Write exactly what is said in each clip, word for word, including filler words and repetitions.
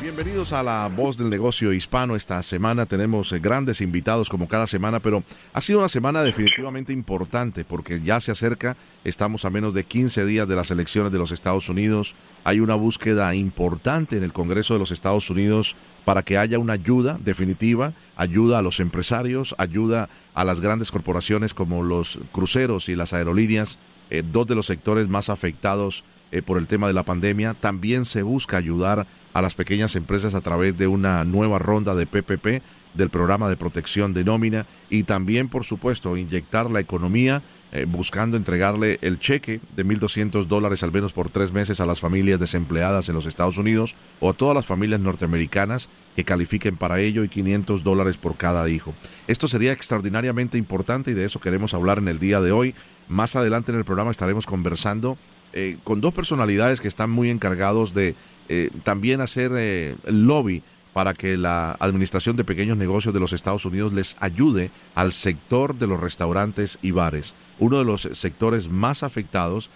Bienvenidos a La Voz del Negocio Hispano. Esta semana tenemos grandes invitados como cada semana, pero ha sido una semana definitivamente importante porque ya se acerca, estamos a menos de quince días de las elecciones de los Estados Unidos. Hay una búsqueda importante en el Congreso de los Estados Unidos para que haya una ayuda definitiva, ayuda a los empresarios, ayuda a las grandes corporaciones como los cruceros y las aerolíneas, eh, dos de los sectores más afectados eh, por el tema de la pandemia. También se busca ayudar a las pequeñas empresas a través de una nueva ronda de P P P, del programa de protección de nómina, y también, por supuesto, inyectar la economía eh, buscando entregarle el cheque de mil doscientos dólares al menos por tres meses a las familias desempleadas en los Estados Unidos o a todas las familias norteamericanas que califiquen para ello, y quinientos dólares por cada hijo. Esto sería extraordinariamente importante y de eso queremos hablar en el día de hoy. Más adelante en el programa estaremos conversando eh, con dos personalidades que están muy encargados de Eh, también hacer eh, lobby para que la Administración de Pequeños Negocios de los Estados Unidos les ayude al sector de los restaurantes y bares, uno de los sectores más afectados.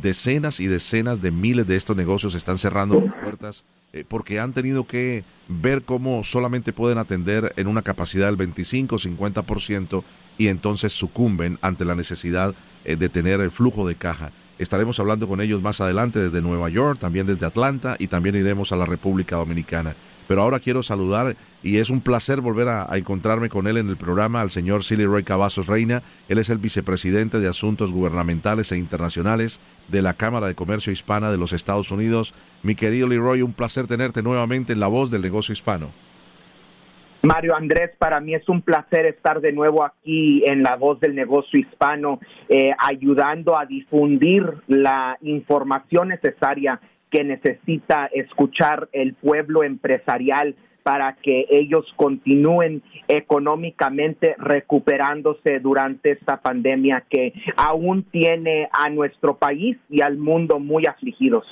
Decenas y decenas de miles de estos negocios están cerrando sus puertas eh, porque han tenido que ver cómo solamente pueden atender en una capacidad del veinticinco o cincuenta por ciento y entonces sucumben ante la necesidad eh, de tener el flujo de caja. Estaremos hablando con ellos más adelante desde Nueva York, también desde Atlanta, y también iremos a la República Dominicana. Pero ahora quiero saludar, y es un placer volver a, a encontrarme con él en el programa, al señor C. LeRoy Cavazos-Reyna. Él es el vicepresidente de Asuntos Gubernamentales e Internacionales de la Cámara de Comercio Hispana de los Estados Unidos. Mi querido LeRoy, un placer tenerte nuevamente en La Voz del Negocio Hispano. Mario Andrés, para mí es un placer estar de nuevo aquí en La Voz del Negocio Hispano, eh, ayudando a difundir la información necesaria que necesita escuchar el pueblo empresarial para que ellos continúen económicamente recuperándose durante esta pandemia que aún tiene a nuestro país y al mundo muy afligidos.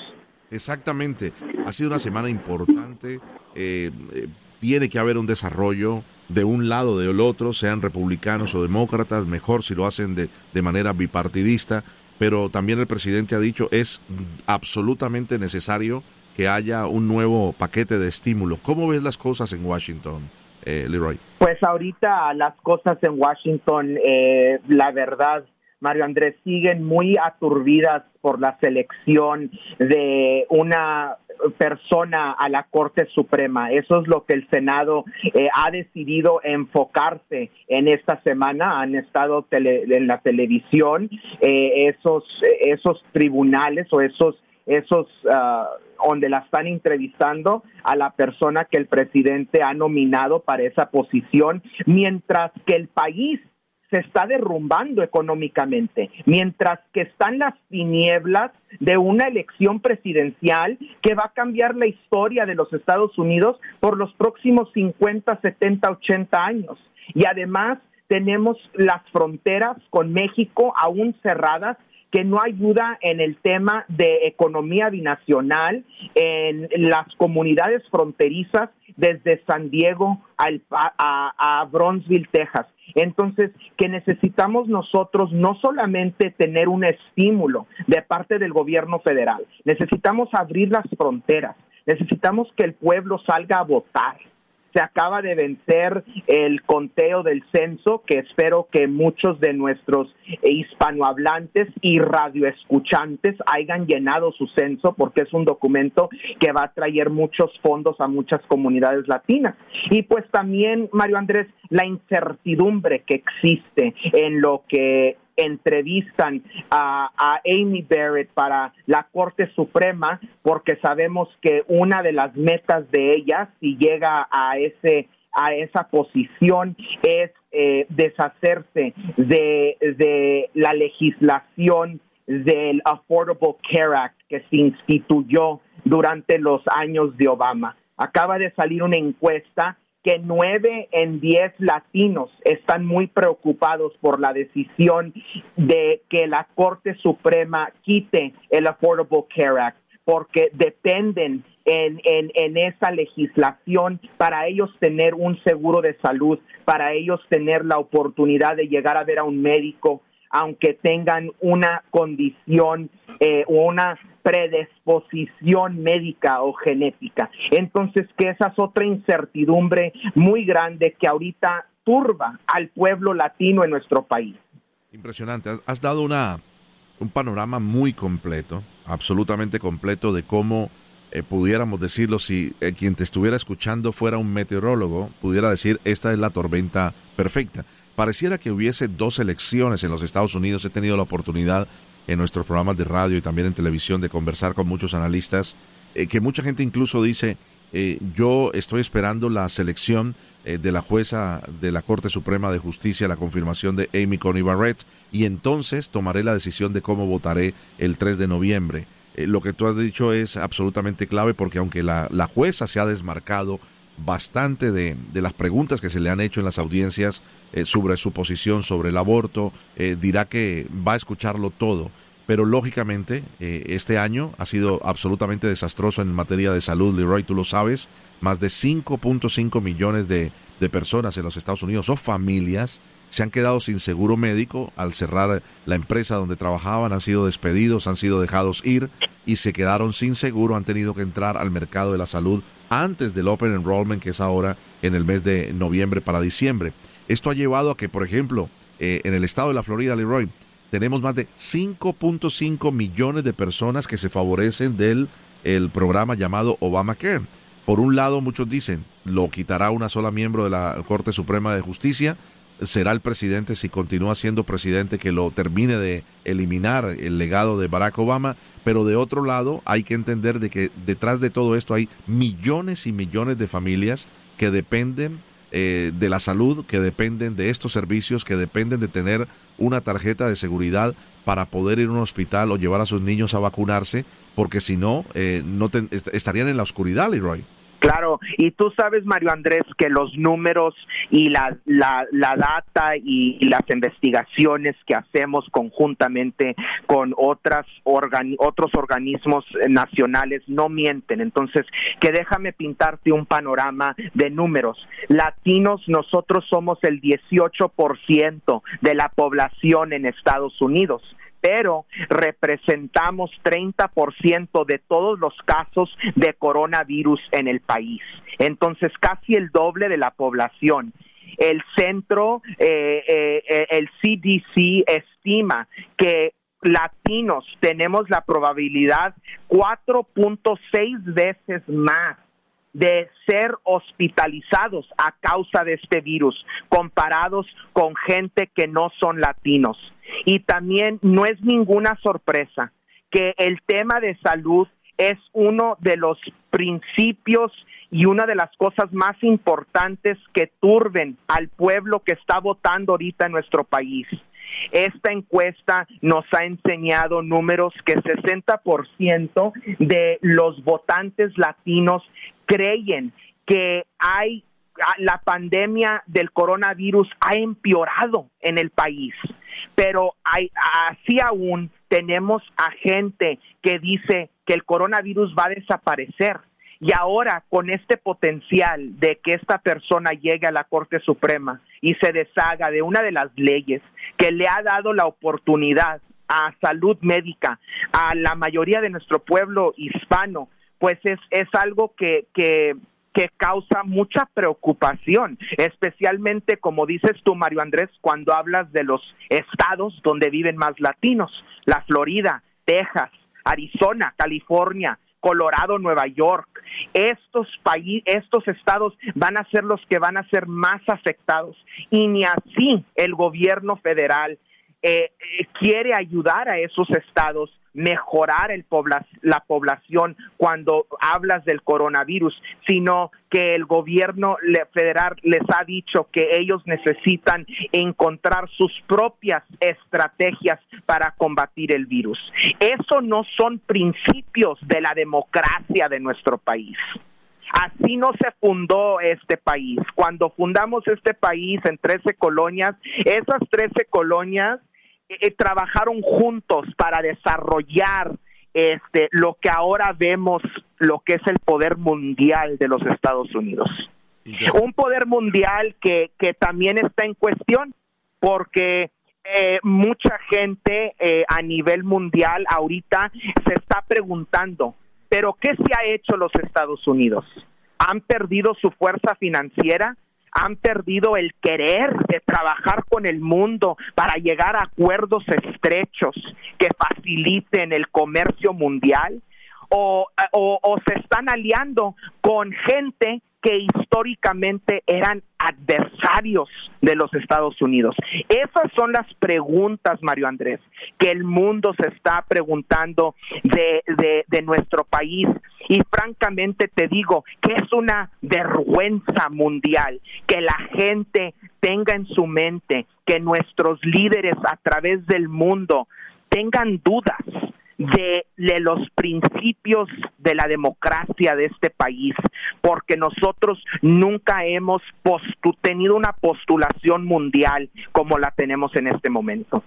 Exactamente. Ha sido una semana importante. Eh, eh, Tiene que haber un desarrollo de un lado o del otro, sean republicanos o demócratas, mejor si lo hacen de, de manera bipartidista, pero también el presidente ha dicho es absolutamente necesario que haya un nuevo paquete de estímulo. ¿Cómo ves las cosas en Washington, eh, LeRoy? Pues ahorita las cosas en Washington, eh, la verdad, Mario Andrés, siguen muy aturdidas por la selección de una persona a la Corte Suprema. Eso es lo que el Senado eh, ha decidido enfocarse en esta semana. Han estado tele, en la televisión eh, esos esos tribunales o esos esos uh, donde la están entrevistando a la persona que el presidente ha nominado para esa posición, mientras que el país se está derrumbando económicamente, mientras que están las tinieblas de una elección presidencial que va a cambiar la historia de los Estados Unidos por los próximos cincuenta, setenta, ochenta años. Y además tenemos las fronteras con México aún cerradas, que no ayuda en el tema de economía binacional, en las comunidades fronterizas desde San Diego al, a, a Brownsville, Texas. Entonces, que necesitamos nosotros no solamente tener un estímulo de parte del gobierno federal, necesitamos abrir las fronteras, necesitamos que el pueblo salga a votar. Se acaba de vencer el conteo del censo, que espero que muchos de nuestros hispanohablantes y radioescuchantes hayan llenado su censo, porque es un documento que va a traer muchos fondos a muchas comunidades latinas. Y pues también, Mario Andrés, la incertidumbre que existe en lo que entrevistan a, a Amy Barrett para la Corte Suprema, porque sabemos que una de las metas de ella, si llega a ese a esa posición, es eh, deshacerse de, de la legislación del Affordable Care Act que se instituyó durante los años de Obama. Acaba de salir una encuesta que nueve en diez latinos están muy preocupados por la decisión de que la Corte Suprema quite el Affordable Care Act, porque dependen en, en, en esa legislación para ellos tener un seguro de salud, para ellos tener la oportunidad de llegar a ver a un médico, aunque tengan una condición eh, o una predisposición médica o genética. Entonces, que esa es otra incertidumbre muy grande que ahorita turba al pueblo latino en nuestro país. Impresionante. Has dado una un panorama muy completo, absolutamente completo, de cómo eh, pudiéramos decirlo, si eh, quien te estuviera escuchando fuera un meteorólogo, pudiera decir, esta es la tormenta perfecta. Pareciera que hubiese dos elecciones en los Estados Unidos. He tenido la oportunidad en nuestros programas de radio y también en televisión de conversar con muchos analistas, eh, que mucha gente incluso dice, eh, yo estoy esperando la selección eh, de la jueza de la Corte Suprema de Justicia, la confirmación de Amy Coney Barrett, y entonces tomaré la decisión de cómo votaré el tres de noviembre. Eh, lo que tú has dicho es absolutamente clave, porque aunque la, la jueza se ha desmarcado bastante de, de las preguntas que se le han hecho en las audiencias eh, sobre su posición sobre el aborto, eh, dirá que va a escucharlo todo, pero lógicamente eh, este año ha sido absolutamente desastroso en materia de salud, LeRoy, tú lo sabes. Más de cinco punto cinco millones de, de personas en los Estados Unidos o familias se han quedado sin seguro médico al cerrar la empresa donde trabajaban, han sido despedidos, han sido dejados ir y se quedaron sin seguro, han tenido que entrar al mercado de la salud antes del Open Enrollment, que es ahora en el mes de noviembre para diciembre. Esto ha llevado a que, por ejemplo, eh, en el estado de la Florida, LeRoy, tenemos más de cinco punto cinco millones de personas que se favorecen del el programa llamado Obamacare. Por un lado, muchos dicen, lo quitará una sola miembro de la Corte Suprema de Justicia, será el presidente, si continúa siendo presidente, que lo termine de eliminar el legado de Barack Obama, pero de otro lado hay que entender de que detrás de todo esto hay millones y millones de familias que dependen eh, de la salud, que dependen de estos servicios, que dependen de tener una tarjeta de seguridad para poder ir a un hospital o llevar a sus niños a vacunarse, porque si no, eh, no te, estarían en la oscuridad, LeRoy. Claro, y tú sabes, Mario Andrés, que los números y la, la, la data y, y las investigaciones que hacemos conjuntamente con otras organi- otros organismos nacionales no mienten. Entonces, que déjame pintarte un panorama de números. Latinos, nosotros somos el dieciocho por ciento de la población en Estados Unidos, pero representamos treinta por ciento de todos los casos de coronavirus en el país. Entonces, casi el doble de la población. El centro, eh, eh, el C D C estima que latinos tenemos la probabilidad cuatro punto seis veces más de ser hospitalizados a causa de este virus, comparados con gente que no son latinos. Y también no es ninguna sorpresa que el tema de salud es uno de los principios y una de las cosas más importantes que turben al pueblo que está votando ahorita en nuestro país. Esta encuesta nos ha enseñado números que sesenta por ciento de los votantes latinos creyen que hay la pandemia del coronavirus ha empeorado en el país, pero hay, así aún tenemos a gente que dice que el coronavirus va a desaparecer. Y ahora, con este potencial de que esta persona llegue a la Corte Suprema y se deshaga de una de las leyes que le ha dado la oportunidad a salud médica, a la mayoría de nuestro pueblo hispano, pues es, es algo que, que, que causa mucha preocupación, especialmente, como dices tú, Mario Andrés, cuando hablas de los estados donde viven más latinos, la Florida, Texas, Arizona, California, Colorado, Nueva York. Estos países, estos estados van a ser los que van a ser más afectados, y ni así el gobierno federal eh, quiere ayudar a esos estados, mejorar el poblac- la población cuando hablas del coronavirus, sino que el gobierno federal les ha dicho que ellos necesitan encontrar sus propias estrategias para combatir el virus. Eso no son principios de la democracia de nuestro país. Así no se fundó este país. Cuando fundamos este país en trece colonias, esas trece colonias eh, trabajaron juntos para desarrollar este lo que ahora vemos, lo que es el poder mundial de los Estados Unidos. Un poder mundial que, que también está en cuestión, porque eh, mucha gente eh, a nivel mundial ahorita se está preguntando, ¿pero qué se ha hecho los Estados Unidos? ¿Han perdido su fuerza financiera? ¿Han perdido el querer de trabajar con el mundo para llegar a acuerdos estrechos que faciliten el comercio mundial? ¿O, o, o se están aliando con gente que históricamente eran adversarios de los Estados Unidos? Esas son las preguntas, Mario Andrés, que el mundo se está preguntando de, de, de nuestro país. Y francamente te digo que es una vergüenza mundial que la gente tenga en su mente que nuestros líderes a través del mundo tengan dudas De, de los principios de la democracia de este país, porque nosotros nunca hemos postu- tenido una postulación mundial como la tenemos en este momento.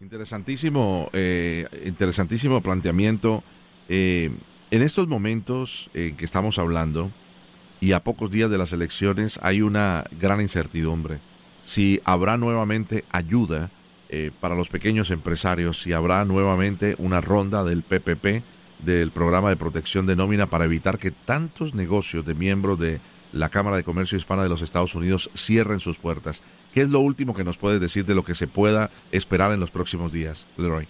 Interesantísimo, eh, interesantísimo planteamiento. Eh, en estos momentos eh, que estamos hablando, y a pocos días de las elecciones, hay una gran incertidumbre. Si habrá nuevamente ayuda Eh, para los pequeños empresarios, y habrá nuevamente una ronda del P P P, del Programa de Protección de Nómina, para evitar que tantos negocios de miembros de la Cámara de Comercio Hispana de los Estados Unidos cierren sus puertas. ¿Qué es lo último que nos puedes decir de lo que se pueda esperar en los próximos días, LeRoy?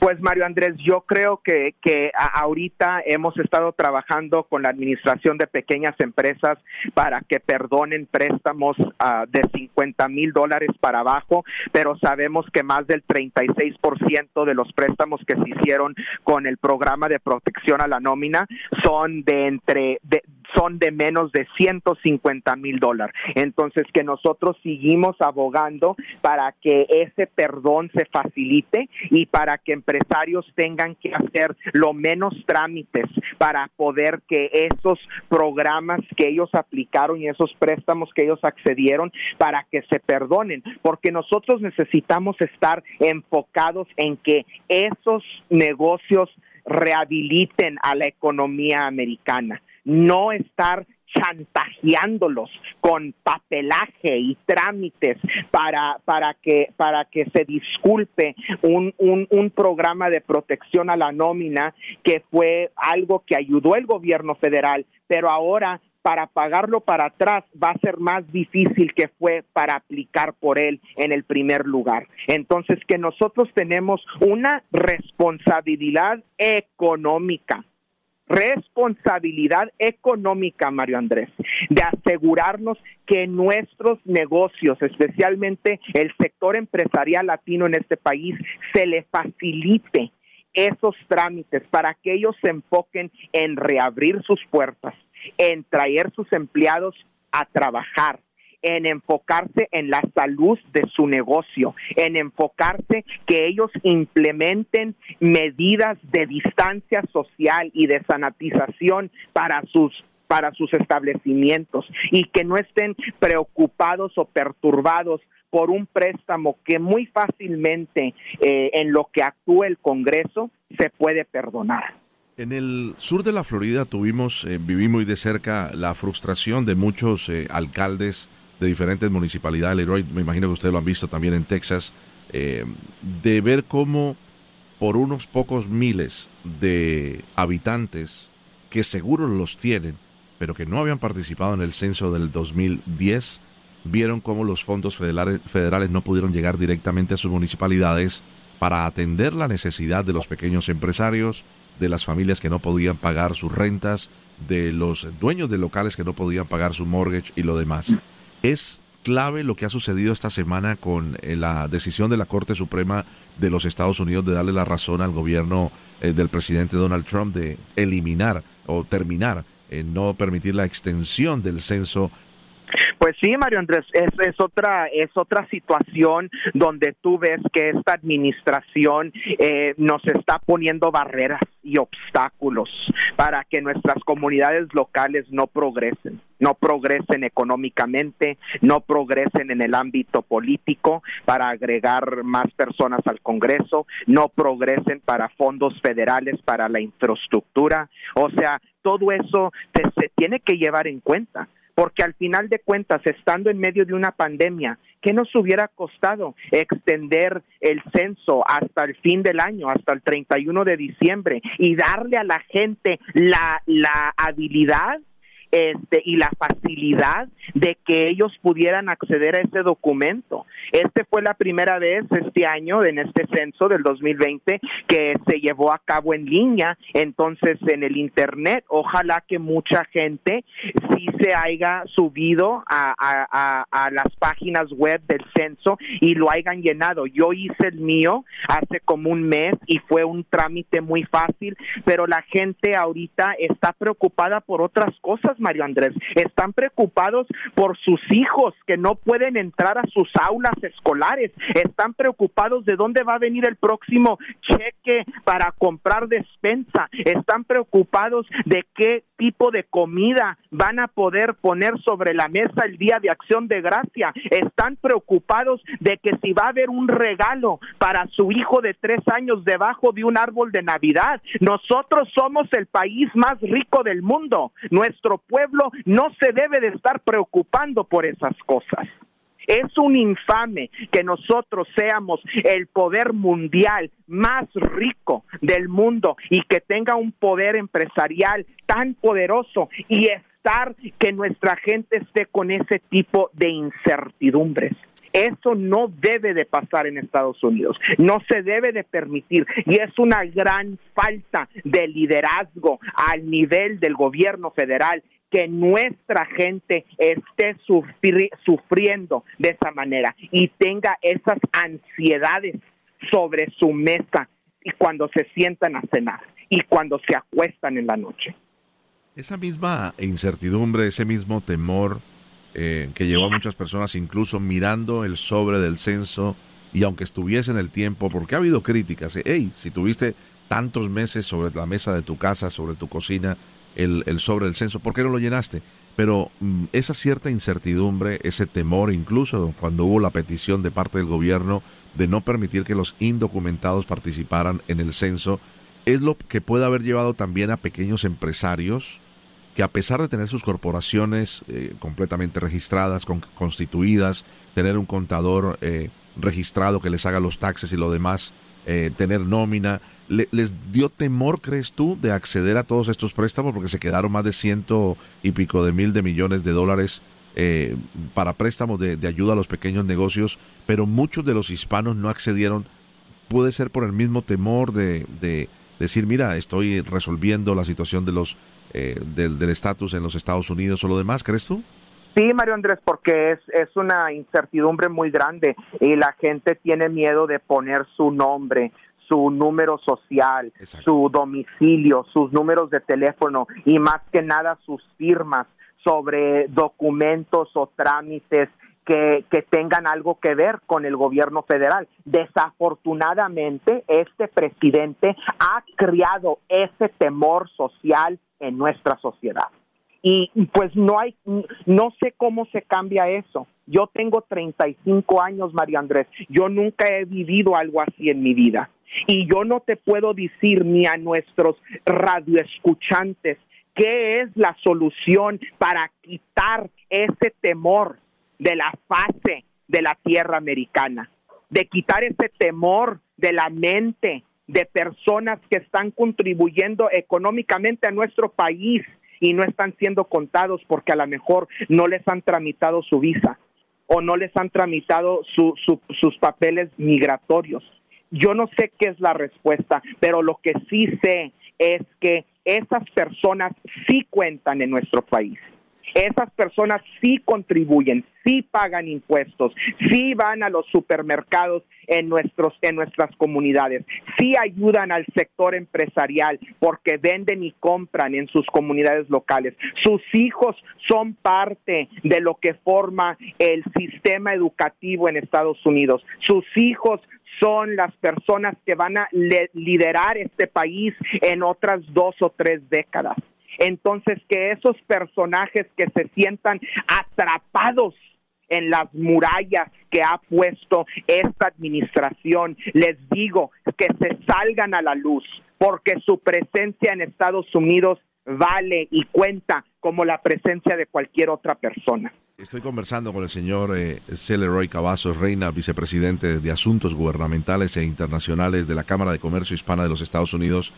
Pues, Mario Andrés, yo creo que, que ahorita hemos estado trabajando con la Administración de Pequeñas Empresas para que perdonen préstamos uh, de cincuenta mil dólares para abajo, pero sabemos que más del treinta y seis por ciento de los préstamos que se hicieron con el Programa de Protección a la Nómina son de entre... de, son de menos de ciento cincuenta mil dólares. Entonces, que nosotros seguimos abogando para que ese perdón se facilite y para que empresarios tengan que hacer lo menos trámites para poder que esos programas que ellos aplicaron y esos préstamos que ellos accedieron, para que se perdonen, porque nosotros necesitamos estar enfocados en que esos negocios rehabiliten a la economía americana, no estar chantajeándolos con papelaje y trámites para para que para que se disculpe un, un, un programa de protección a la nómina, que fue algo que ayudó el gobierno federal, pero ahora para pagarlo para atrás va a ser más difícil que fue para aplicar por él en el primer lugar. Entonces, que nosotros tenemos una responsabilidad económica responsabilidad económica, Mario Andrés, de asegurarnos que nuestros negocios, especialmente el sector empresarial latino en este país, se le facilite esos trámites para que ellos se enfoquen en reabrir sus puertas, en traer sus empleados a trabajar, en enfocarse en la salud de su negocio, en enfocarse que ellos implementen medidas de distancia social y de sanitización para sus para sus establecimientos, y que no estén preocupados o perturbados por un préstamo que muy fácilmente eh, en lo que actúe el Congreso se puede perdonar. En el sur de la Florida tuvimos, eh, viví muy de cerca la frustración de muchos eh, alcaldes de diferentes municipalidades, LeRoy, me imagino que ustedes lo han visto también en Texas, eh, de ver cómo por unos pocos miles de habitantes, que seguro los tienen, pero que no habían participado en el censo del dos mil diez, vieron cómo los fondos federales, federales no pudieron llegar directamente a sus municipalidades para atender la necesidad de los pequeños empresarios, de las familias que no podían pagar sus rentas, de los dueños de locales que no podían pagar su mortgage y lo demás. Es clave lo que ha sucedido esta semana con eh, la decisión de la Corte Suprema de los Estados Unidos de darle la razón al gobierno eh, del presidente Donald Trump de eliminar o terminar, eh, no permitir la extensión del censo Pues sí, Mario Andrés, es, es otra es otra situación donde tú ves que esta administración eh, nos está poniendo barreras y obstáculos para que nuestras comunidades locales no progresen, no progresen económicamente, no progresen en el ámbito político para agregar más personas al Congreso, no progresen para fondos federales, para la infraestructura. O sea, todo eso te, se tiene que llevar en cuenta. Porque al final de cuentas, estando en medio de una pandemia, ¿qué nos hubiera costado extender el censo hasta el fin del año, hasta el treinta y uno de diciembre, y darle a la gente la, la habilidad este, y la facilidad de que ellos pudieran acceder a ese documento? Este fue la primera vez este año, en este censo del dos mil veinte, que se llevó a cabo en línea, entonces en el internet. Ojalá que mucha gente sí se haya subido a, a, a, a las páginas web del censo y lo hayan llenado. Yo hice el mío hace como un mes y fue un trámite muy fácil, pero la gente ahorita está preocupada por otras cosas, Mario Andrés. Están preocupados por sus hijos que no pueden entrar a sus aulas escolares. Están preocupados de dónde va a venir el próximo cheque para comprar despensa. Están preocupados de qué tipo de comida van a poder poner sobre la mesa el Día de Acción de Gracia. Están preocupados de que si va a haber un regalo para su hijo de tres años debajo de un árbol de Navidad. Nosotros somos el país más rico del mundo. Nuestro pueblo no se debe de estar preocupando por esas cosas. Es un infame que nosotros seamos el poder mundial más rico del mundo y que tenga un poder empresarial tan poderoso y estar que nuestra gente esté con ese tipo de incertidumbres. Eso no debe de pasar en Estados Unidos, no se debe de permitir, y es una gran falta de liderazgo al nivel del gobierno federal que nuestra gente esté sufri- sufriendo de esa manera y tenga esas ansiedades sobre su mesa y cuando se sientan a cenar y cuando se acuestan en la noche. Esa misma incertidumbre, ese mismo temor eh, que llevó a muchas personas incluso mirando el sobre del censo, y aunque estuviese en el tiempo, porque ha habido críticas, eh, hey, si tuviste tantos meses sobre la mesa de tu casa, sobre tu cocina, El, el sobre el censo, ¿por qué no lo llenaste? Pero mm, esa cierta incertidumbre, ese temor, incluso cuando hubo la petición de parte del gobierno de no permitir que los indocumentados participaran en el censo, es lo que puede haber llevado también a pequeños empresarios que, a pesar de tener sus corporaciones eh, completamente registradas, con, constituidas, tener un contador eh, registrado que les haga los taxes y lo demás, Eh, tener nómina, le, ¿les dio temor, crees tú, de acceder a todos estos préstamos? Porque se quedaron más de ciento y pico de mil de millones de dólares eh, para préstamos de, de ayuda a los pequeños negocios, pero muchos de los hispanos no accedieron. Puede ser por el mismo temor de, de decir, mira, estoy resolviendo la situación de los eh, del del estatus en los Estados Unidos o lo demás, ¿crees tú? Sí, Mario Andrés, porque es, es una incertidumbre muy grande y la gente tiene miedo de poner su nombre, su número social, exacto, su domicilio, sus números de teléfono y más que nada sus firmas sobre documentos o trámites Que, que tengan algo que ver con el gobierno federal. Desafortunadamente, este presidente ha creado ese temor social en nuestra sociedad. Y pues no hay, no sé cómo se cambia eso. Yo tengo treinta y cinco años, Mario Andrés. Yo nunca he vivido algo así en mi vida. Y yo no te puedo decir ni a nuestros radioescuchantes qué es la solución para quitar ese temor de la fase de la tierra americana, de quitar ese temor de la mente de personas que están contribuyendo económicamente a nuestro país y no están siendo contados porque a lo mejor no les han tramitado su visa o no les han tramitado su, su, sus papeles migratorios. Yo no sé qué es la respuesta, pero lo que sí sé es que esas personas sí cuentan en nuestro país. Esas personas sí contribuyen, sí pagan impuestos, sí van a los supermercados en nuestros en nuestras comunidades, sí ayudan al sector empresarial porque venden y compran en sus comunidades locales. Sus hijos son parte de lo que forma el sistema educativo en Estados Unidos. Sus hijos son las personas que van a le- liderar este país en otras dos o tres décadas. Entonces, que esos personajes que se sientan atrapados en las murallas que ha puesto esta administración, les digo que se salgan a la luz, porque su presencia en Estados Unidos vale y cuenta como la presencia de cualquier otra persona. Estoy conversando con el señor eh, C. LeRoy Cavazos-Reyna, vicepresidente de Asuntos Gubernamentales e Internacionales de la Cámara de Comercio Hispana de los Estados Unidos.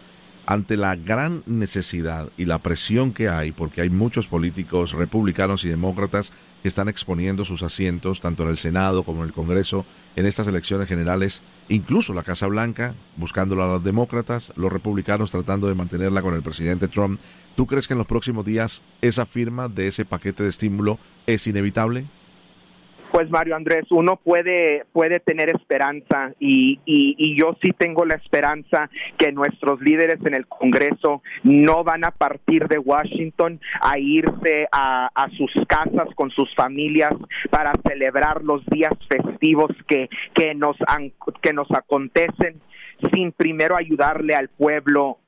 Ante la gran necesidad y la presión que hay, porque hay muchos políticos republicanos y demócratas que están exponiendo sus asientos, tanto en el Senado como en el Congreso, en estas elecciones generales, incluso la Casa Blanca, buscándola a los demócratas, los republicanos tratando de mantenerla con el presidente Trump. ¿Tú crees que en los próximos días esa firma de ese paquete de estímulo es inevitable? Pues Mario Andrés, uno puede puede tener esperanza y, y, y yo sí tengo la esperanza que nuestros líderes en el Congreso no van a partir de Washington a irse a, a sus casas con sus familias para celebrar los días festivos que, que, nos, que nos acontecen sin primero ayudarle al pueblo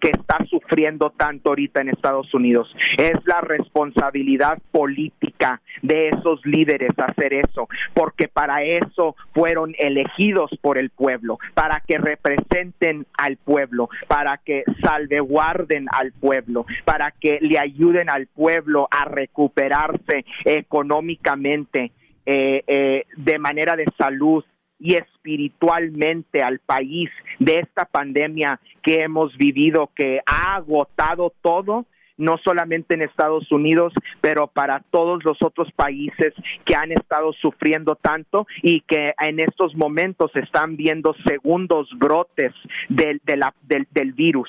que está sufriendo tanto ahorita en Estados Unidos. Es la responsabilidad política de esos líderes hacer eso, porque para eso fueron elegidos por el pueblo, para que representen al pueblo, para que salvaguarden al pueblo, para que le ayuden al pueblo a recuperarse económicamente, eh, eh, de manera de salud y espiritualmente al país de esta pandemia que hemos vivido, que ha agotado todo, no solamente en Estados Unidos, pero para todos los otros países que han estado sufriendo tanto y que en estos momentos están viendo segundos brotes del, de la, del, del virus.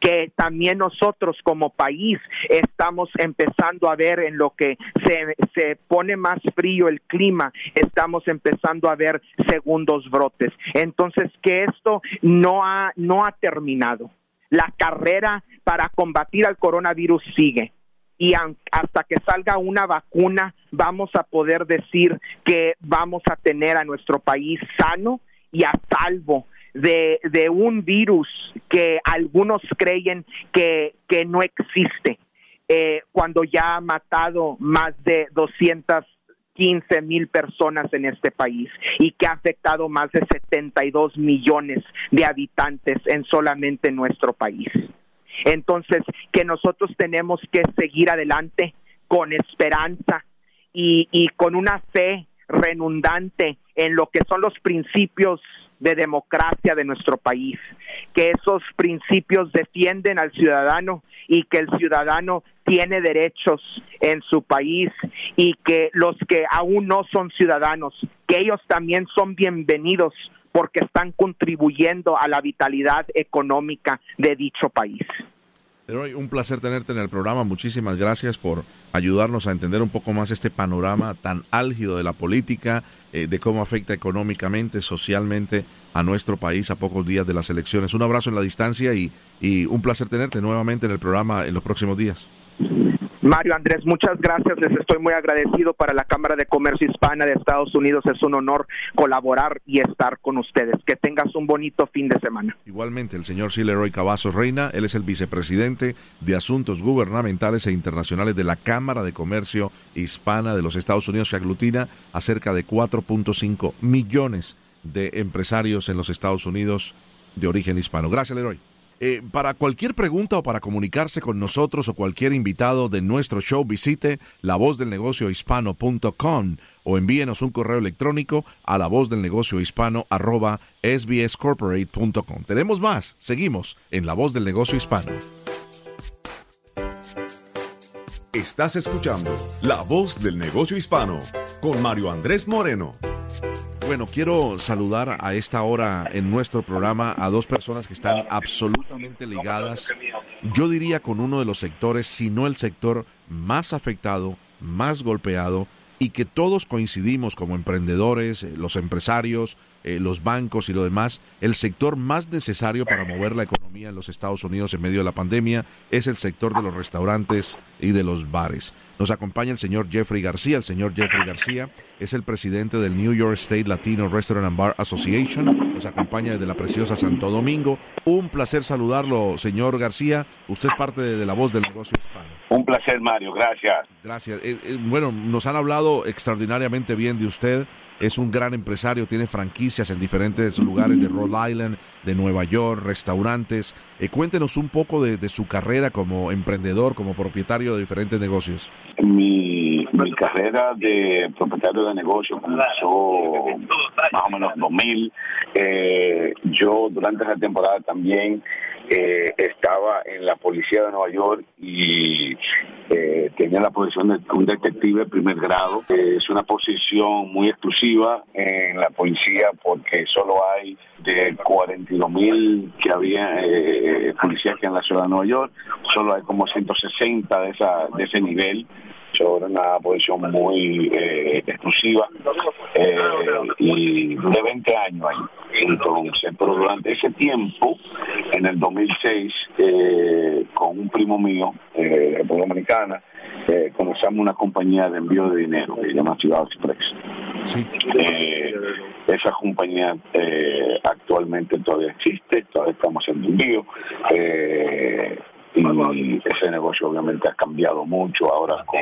Que también nosotros como país estamos empezando a ver en lo que se, se pone más frío el clima, estamos empezando a ver segundos brotes. Entonces, que esto no ha, no ha terminado. La carrera para combatir al coronavirus sigue. Y hasta que salga una vacuna, vamos a poder decir que vamos a tener a nuestro país sano y a salvo de, de un virus que algunos creen que, que no existe, eh, cuando ya ha matado más de doscientas quince mil personas en este país y que ha afectado más de setenta y dos millones de habitantes en solamente nuestro país. Entonces, que nosotros tenemos que seguir adelante con esperanza y, y con una fe redundante en lo que son los principios de democracia de nuestro país, que esos principios defienden al ciudadano y que el ciudadano tiene derechos en su país y que los que aún no son ciudadanos, que ellos también son bienvenidos porque están contribuyendo a la vitalidad económica de dicho país. LeRoy, un placer tenerte en el programa. Muchísimas gracias por ayudarnos a entender un poco más este panorama tan álgido de la política, eh, de cómo afecta económicamente, socialmente a nuestro país a pocos días de las elecciones. Un abrazo en la distancia y, y un placer tenerte nuevamente en el programa en los próximos días. Mario Andrés, muchas gracias. Les estoy muy agradecido. Para la Cámara de Comercio Hispana de Estados Unidos es un honor colaborar y estar con ustedes. Que tengas un bonito fin de semana. Igualmente, el señor C. LeRoy Cavazos-Reyna, él es el vicepresidente de Asuntos Gubernamentales e Internacionales de la Cámara de Comercio Hispana de los Estados Unidos, que aglutina a cerca de cuatro punto cinco millones de empresarios en los Estados Unidos de origen hispano. Gracias, LeRoy. Eh, para cualquier pregunta o para comunicarse con nosotros o cualquier invitado de nuestro show, visite la voz del negocio hispano punto com o envíenos un correo electrónico a la voz del negocio hispano arroba s b s corporate punto com. Tenemos más. Seguimos en La Voz del Negocio Hispano. Estás escuchando La Voz del Negocio Hispano con Mario Andrés Moreno. Bueno, quiero saludar a esta hora en nuestro programa a dos personas que están absolutamente ligadas yo diría con uno de los sectores, si no el sector más afectado, más golpeado, y que todos coincidimos como emprendedores, los empresarios, eh, los bancos y lo demás, el sector más necesario para mover la economía en los Estados Unidos en medio de la pandemia es el sector de los restaurantes y de los bares. Nos acompaña el señor Jeffrey García. El señor Jeffrey García es el presidente del New York State Latino Restaurant and Bar Association. Nos acompaña desde la preciosa Santo Domingo. Un placer saludarlo, señor García. Usted es parte de, de la voz del negocio hispano. Un placer, Mario. Gracias. Gracias. Eh, eh, bueno, nos han hablado extraordinariamente bien de usted. Es un gran empresario, tiene franquicias en diferentes lugares de Rhode Island, de Nueva York, restaurantes. Eh, cuéntenos un poco de, de su carrera como emprendedor, como propietario de diferentes negocios. Mi, mi carrera de propietario de negocios comenzó más o menos en dos mil. Eh, yo durante esa temporada también eh, estaba en la policía de Nueva York y eh, tenía la posición de un detective de primer grado. Eh, es una posición muy exclusiva en la policía porque solo hay de cuarenta y dos mil que había eh, policías que en la ciudad de Nueva York, solo hay como ciento sesenta de esa de ese nivel. Sobre una posición muy eh, exclusiva eh, y de veinte años ahí. Entonces, pero durante ese tiempo, en el dos mil seis, eh, con un primo mío, eh, de República Dominicana, eh, comenzamos una compañía de envío de dinero que se llama Ciudad Express. Sí. Eh, esa compañía eh, actualmente todavía existe, todavía estamos haciendo envío. Eh, Y ese negocio obviamente ha cambiado mucho ahora con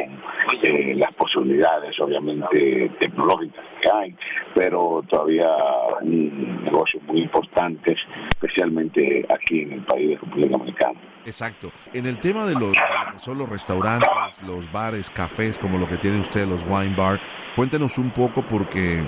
eh, las posibilidades obviamente tecnológicas que hay, pero todavía un negocio muy importante, especialmente aquí en el país de República Dominicana. Exacto. En el tema de los son los restaurantes, los bares, cafés, como lo que tienen ustedes, los wine bar, cuéntenos un poco porque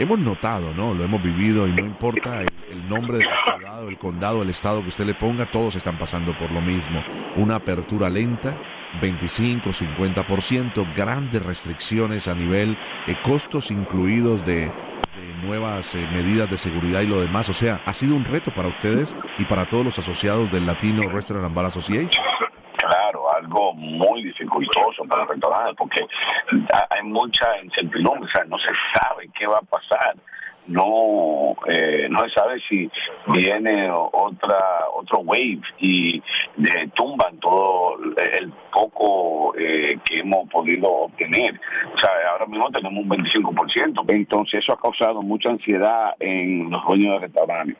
hemos notado, ¿no? Lo hemos vivido y no importa el, el nombre de la ciudad o el condado, el estado que usted le ponga, todos están pasando por lo mismo. Una apertura lenta, veinticinco, cincuenta por ciento, grandes restricciones a nivel, eh, costos incluidos de, de nuevas eh, medidas de seguridad y lo demás. O sea, ha sido un reto para ustedes y para todos los asociados del Latino Restaurant and Bar Association. Claro, algo muy dificultoso para el restaurante porque hay mucha incertidumbre, o sea, no se sabe qué va a pasar, no eh, no se sabe si viene otra otro wave y de, tumban todo el poco eh, que hemos podido obtener. O sea, ahora mismo tenemos un veinticinco por ciento, entonces eso ha causado mucha ansiedad en los dueños de restaurantes.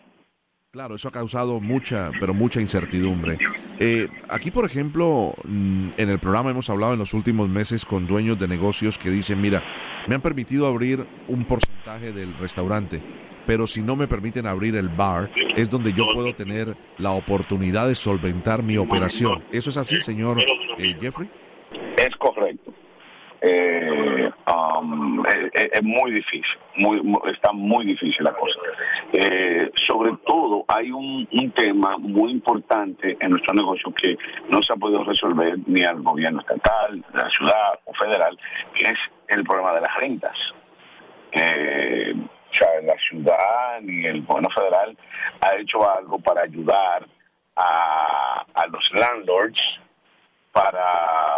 Claro, eso ha causado mucha, pero mucha incertidumbre. Eh, aquí, por ejemplo, en el programa hemos hablado en los últimos meses con dueños de negocios que dicen, mira, me han permitido abrir un porcentaje del restaurante, pero si no me permiten abrir el bar, es donde yo puedo tener la oportunidad de solventar mi operación. ¿Eso es así, señor eh, Jeffrey? Es correcto. Eh, um, es, es muy difícil, muy, muy, está muy difícil la cosa. Eh, sobre todo hay un, un tema muy importante en nuestro negocio que no se ha podido resolver ni al gobierno estatal, la ciudad o federal, que es el problema de las rentas. Eh, o sea, la ciudad ni el gobierno federal ha hecho algo para ayudar a, a los landlords, para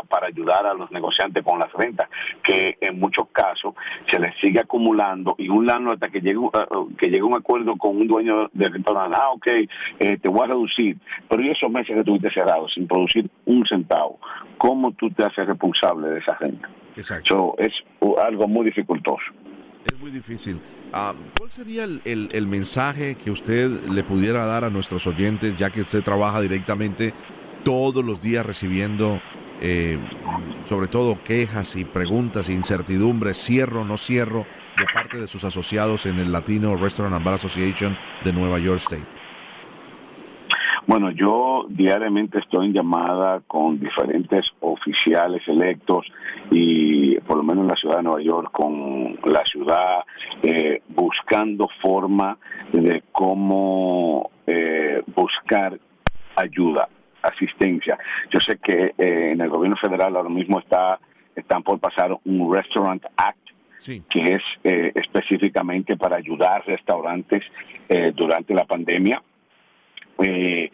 para ayudar a los negociantes con las rentas, que en muchos casos se les sigue acumulando y un landlord hasta que llegue que llegue un acuerdo con un dueño de restaurante, ah, ok, eh, te voy a reducir, pero ¿y esos meses que estuviste cerrado sin producir un centavo? ¿Cómo tú te haces responsable de esa renta? Exacto. So, es algo muy dificultoso. Es muy difícil. Uh, ¿Cuál sería el, el, el mensaje que usted le pudiera dar a nuestros oyentes, ya que usted trabaja directamente todos los días recibiendo eh, sobre todo quejas y preguntas, incertidumbres, cierro, no cierro, de parte de sus asociados en el Latino Restaurant and Bar Association de Nueva York State? Bueno, yo diariamente estoy en llamada con diferentes oficiales electos y por lo menos en la ciudad de Nueva York, con la ciudad, eh, buscando forma de cómo eh, buscar ayuda, asistencia. Yo sé que eh, en el gobierno federal ahora mismo está están por pasar un Restaurant Act, sí, que es eh, específicamente para ayudar restaurantes eh, durante la pandemia. Eh,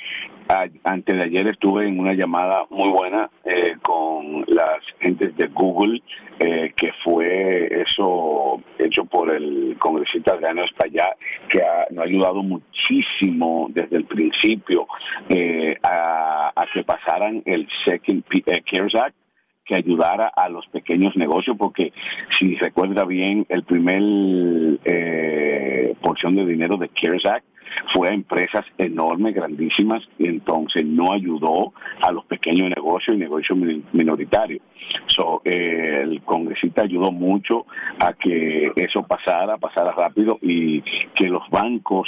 a, antes de ayer estuve en una llamada muy buena eh, con las gentes de Google, eh, que fue eso hecho por el congresista Adriano Espaillat, que ha, nos ha ayudado muchísimo desde el principio eh, a, a que pasaran el Second CARES Act, que ayudara a los pequeños negocios, porque si recuerda bien, el primer eh, porción de dinero de CARES Act fue a empresas enormes, grandísimas, y entonces no ayudó a los pequeños negocios y negocios minoritarios. So, eh, el congresista ayudó mucho a que eso pasara, pasara rápido, y que los bancos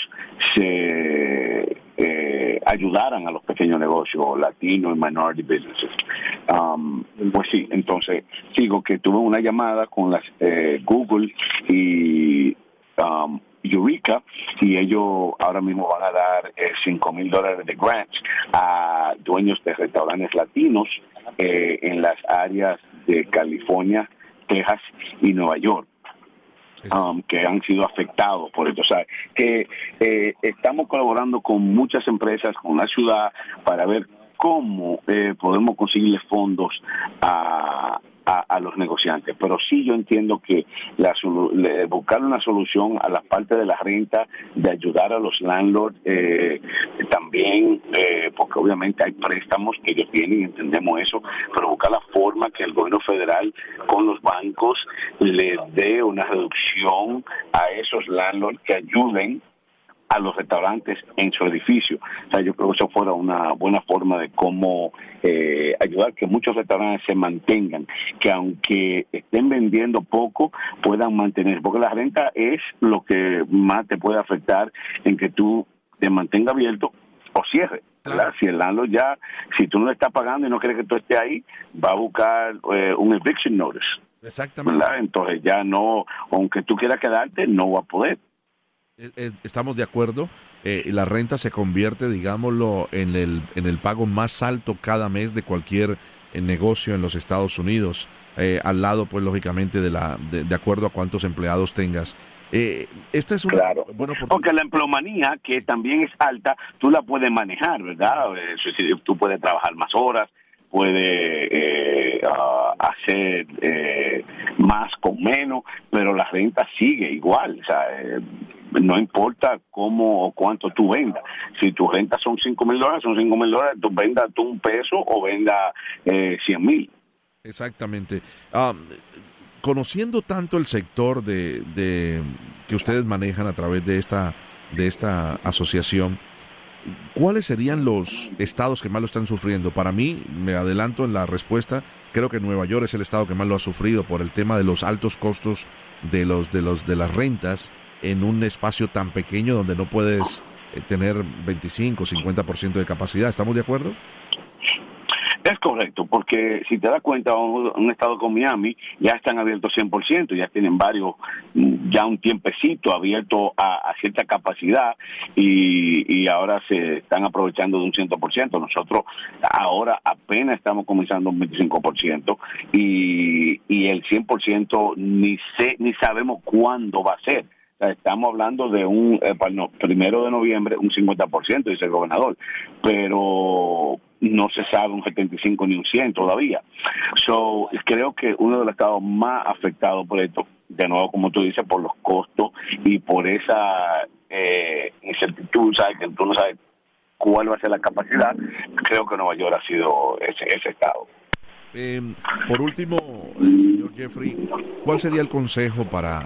se eh, ayudaran a los pequeños negocios latinos y minority businesses. Um, pues sí, entonces digo que tuve una llamada con las eh, Google y um, Eureka, y ellos ahora mismo van a dar cinco mil dólares de grants a dueños de restaurantes latinos eh, en las áreas de California, Texas y Nueva York, um, que han sido afectados por esto. O sea, que eh, estamos colaborando con muchas empresas, con la ciudad, para ver cómo eh, podemos conseguirles fondos a A, a los negociantes. Pero sí, yo entiendo que la, buscar una solución a la parte de la renta, de ayudar a los landlords eh, también, eh, porque obviamente hay préstamos que ellos tienen, entendemos eso, pero buscar la forma que el gobierno federal con los bancos les dé una reducción a esos landlords que ayuden a los restaurantes en su edificio. O sea, yo creo que eso fuera una buena forma de cómo eh, ayudar que muchos restaurantes se mantengan, que aunque estén vendiendo poco, puedan mantener, porque la renta es lo que más te puede afectar en que tú te mantengas abierto o cierres. Claro. Si el landlord ya, si tú no le estás pagando y no quieres que tú estés ahí, va a buscar eh, un eviction notice. Exactamente. ¿Verdad? Entonces ya no, aunque tú quieras quedarte, no va a poder. Estamos de acuerdo, eh, la renta se convierte, digámoslo, en el, en el pago más alto cada mes de cualquier negocio en los Estados Unidos, eh, al lado, pues, lógicamente, de la de, de acuerdo a cuántos empleados tengas. Eh, esta es una claro. buena oportunidad. Porque la empleomanía, que también es alta, tú la puedes manejar, ¿verdad? Tú puedes trabajar más horas, puede eh, uh, hacer eh, más con menos, pero la renta sigue igual, o sea, eh, no importa cómo o cuánto tú vendas. Si tus rentas son cinco mil dólares, son cinco mil dólares, tú vendas tú un peso o vendas eh, cien mil. Exactamente. Um, conociendo tanto el sector de, de que ustedes manejan a través de esta de esta asociación, ¿cuáles serían los estados que más lo están sufriendo? Para mí, me adelanto en la respuesta, creo que Nueva York es el estado que más lo ha sufrido por el tema de los altos costos de los de los de las rentas en un espacio tan pequeño donde no puedes tener veinticinco o cincuenta por ciento de capacidad. ¿Estamos de acuerdo? Es correcto, porque si te das cuenta, un, un estado como Miami ya están abiertos cien por ciento, ya tienen varios, ya un tiempecito abierto a, a cierta capacidad, y, y ahora se están aprovechando de un cien por ciento. Nosotros ahora apenas estamos comenzando un veinticinco por ciento, y, y el cien por ciento ni, sé, ni sabemos cuándo va a ser. Estamos hablando de un, eh, no, primero de noviembre, un cincuenta por ciento, dice el gobernador, pero no se sabe un setenta y cinco ni un cien todavía. So, creo que uno de los estados más afectados por esto, de nuevo, como tú dices, por los costos y por esa eh, incertidumbre, ¿sabes? Que tú no sabes cuál va a ser la capacidad. Creo que Nueva York ha sido ese, ese estado. Eh, por último, eh, señor Jeffrey, ¿cuál sería el consejo para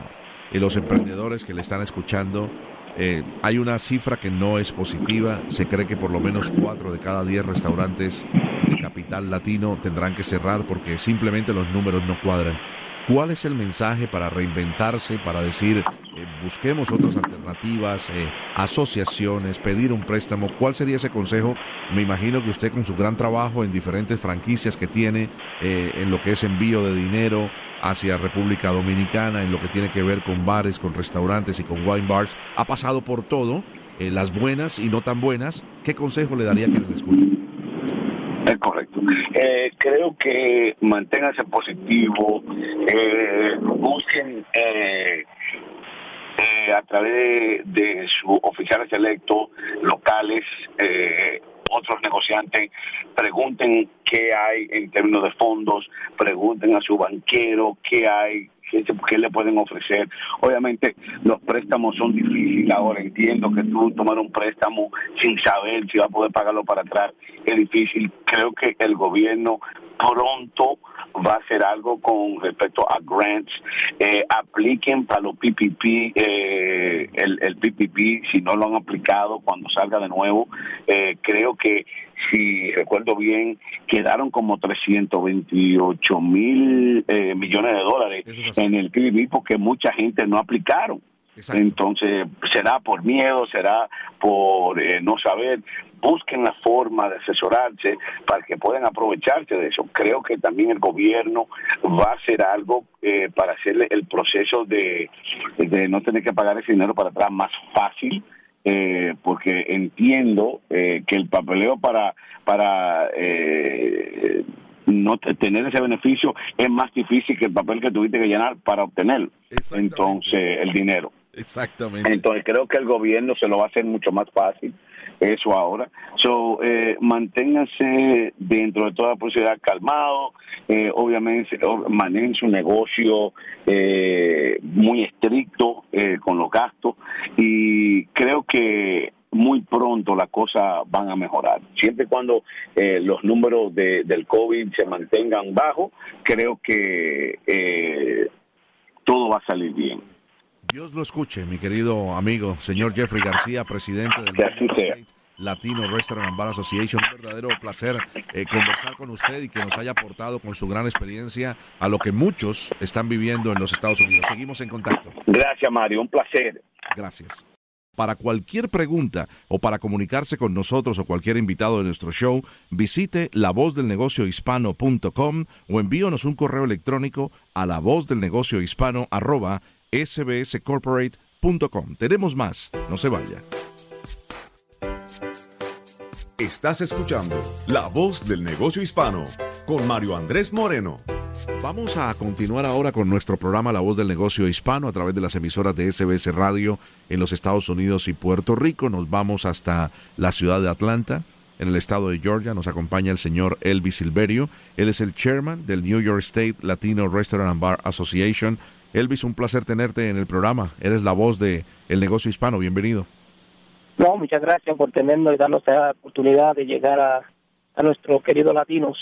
y los emprendedores que le están escuchando? Eh, hay una cifra que no es positiva, se cree que por lo menos cuatro de cada diez restaurantes de capital latino tendrán que cerrar porque simplemente los números no cuadran. ¿Cuál es el mensaje para reinventarse, para decir, eh, busquemos otras alternativas, eh, asociaciones, pedir un préstamo? ¿Cuál sería ese consejo? Me imagino que usted, con su gran trabajo en diferentes franquicias que tiene, eh, en lo que es envío de dinero hacia República Dominicana, en lo que tiene que ver con bares, con restaurantes y con wine bars, ha pasado por todo, eh, las buenas y no tan buenas. ¿Qué consejo le daría a quienes le escuchen? Es correcto. Eh, creo que manténganse positivo, eh, busquen eh, eh, a través de, de sus oficiales electos locales, eh, otros negociantes, pregunten qué hay en términos de fondos, pregunten a su banquero qué hay, qué, qué le pueden ofrecer. Obviamente los préstamos son difíciles ahora, entiendo que tú tomar un préstamo sin saber si va a poder pagarlo para atrás es difícil. Creo que el gobierno pronto va a hacer algo con respecto a grants. Eh, apliquen para los P P P, eh, el, el P P P, si no lo han aplicado, cuando salga de nuevo. Eh, creo que, si recuerdo bien, quedaron como trescientos veintiocho mil eh, millones de dólares en el P P P porque mucha gente no aplicaron. Exacto. Entonces, será por miedo, será por eh, no saber. Busquen la forma de asesorarse para que puedan aprovecharse de eso. Creo que también el gobierno va a hacer algo eh, para hacerle el proceso de, de no tener que pagar ese dinero para atrás más fácil, eh, porque entiendo eh, que el papeleo para para eh, no tener ese beneficio es más difícil que el papel que tuviste que llenar para obtenerlo. Entonces, el dinero. Exactamente. Entonces creo que el gobierno se lo va a hacer mucho más fácil eso ahora. So, eh, manténganse dentro de toda la posibilidad calmado, eh, obviamente manejen su negocio eh, muy estricto eh, con los gastos, y creo que muy pronto las cosas van a mejorar. Siempre y cuando eh, los números de, del COVID se mantengan bajos, creo que eh, todo va a salir bien. Dios lo escuche, mi querido amigo, señor Jeffrey García, presidente del New York State Latino Restaurant and Bar Association. Un verdadero placer eh, conversar con usted y que nos haya aportado con su gran experiencia a lo que muchos están viviendo en los Estados Unidos. Seguimos en contacto. Gracias, Mario. Un placer. Gracias. Para cualquier pregunta o para comunicarse con nosotros o cualquier invitado de nuestro show, visite la voz del negocio hispano punto com o envíonos un correo electrónico a la voz del negocio hispano arroba S B S corporate punto com. Tenemos más, no se vaya. Estás escuchando La Voz del Negocio Hispano con Mario Andrés Moreno. Vamos a continuar ahora con nuestro programa La Voz del Negocio Hispano a través de las emisoras de S B S Radio en los Estados Unidos y Puerto Rico. Nos vamos hasta la ciudad de Atlanta, en el estado de Georgia. Nos acompaña el señor Elvis Silverio. Él es el chairman del New York State Latino Restaurant and Bar Association. Elvis, un placer tenerte en el programa. Eres la voz de El Negocio Hispano. Bienvenido. No, muchas gracias por tenernos y darnos la oportunidad de llegar a, a nuestros queridos latinos.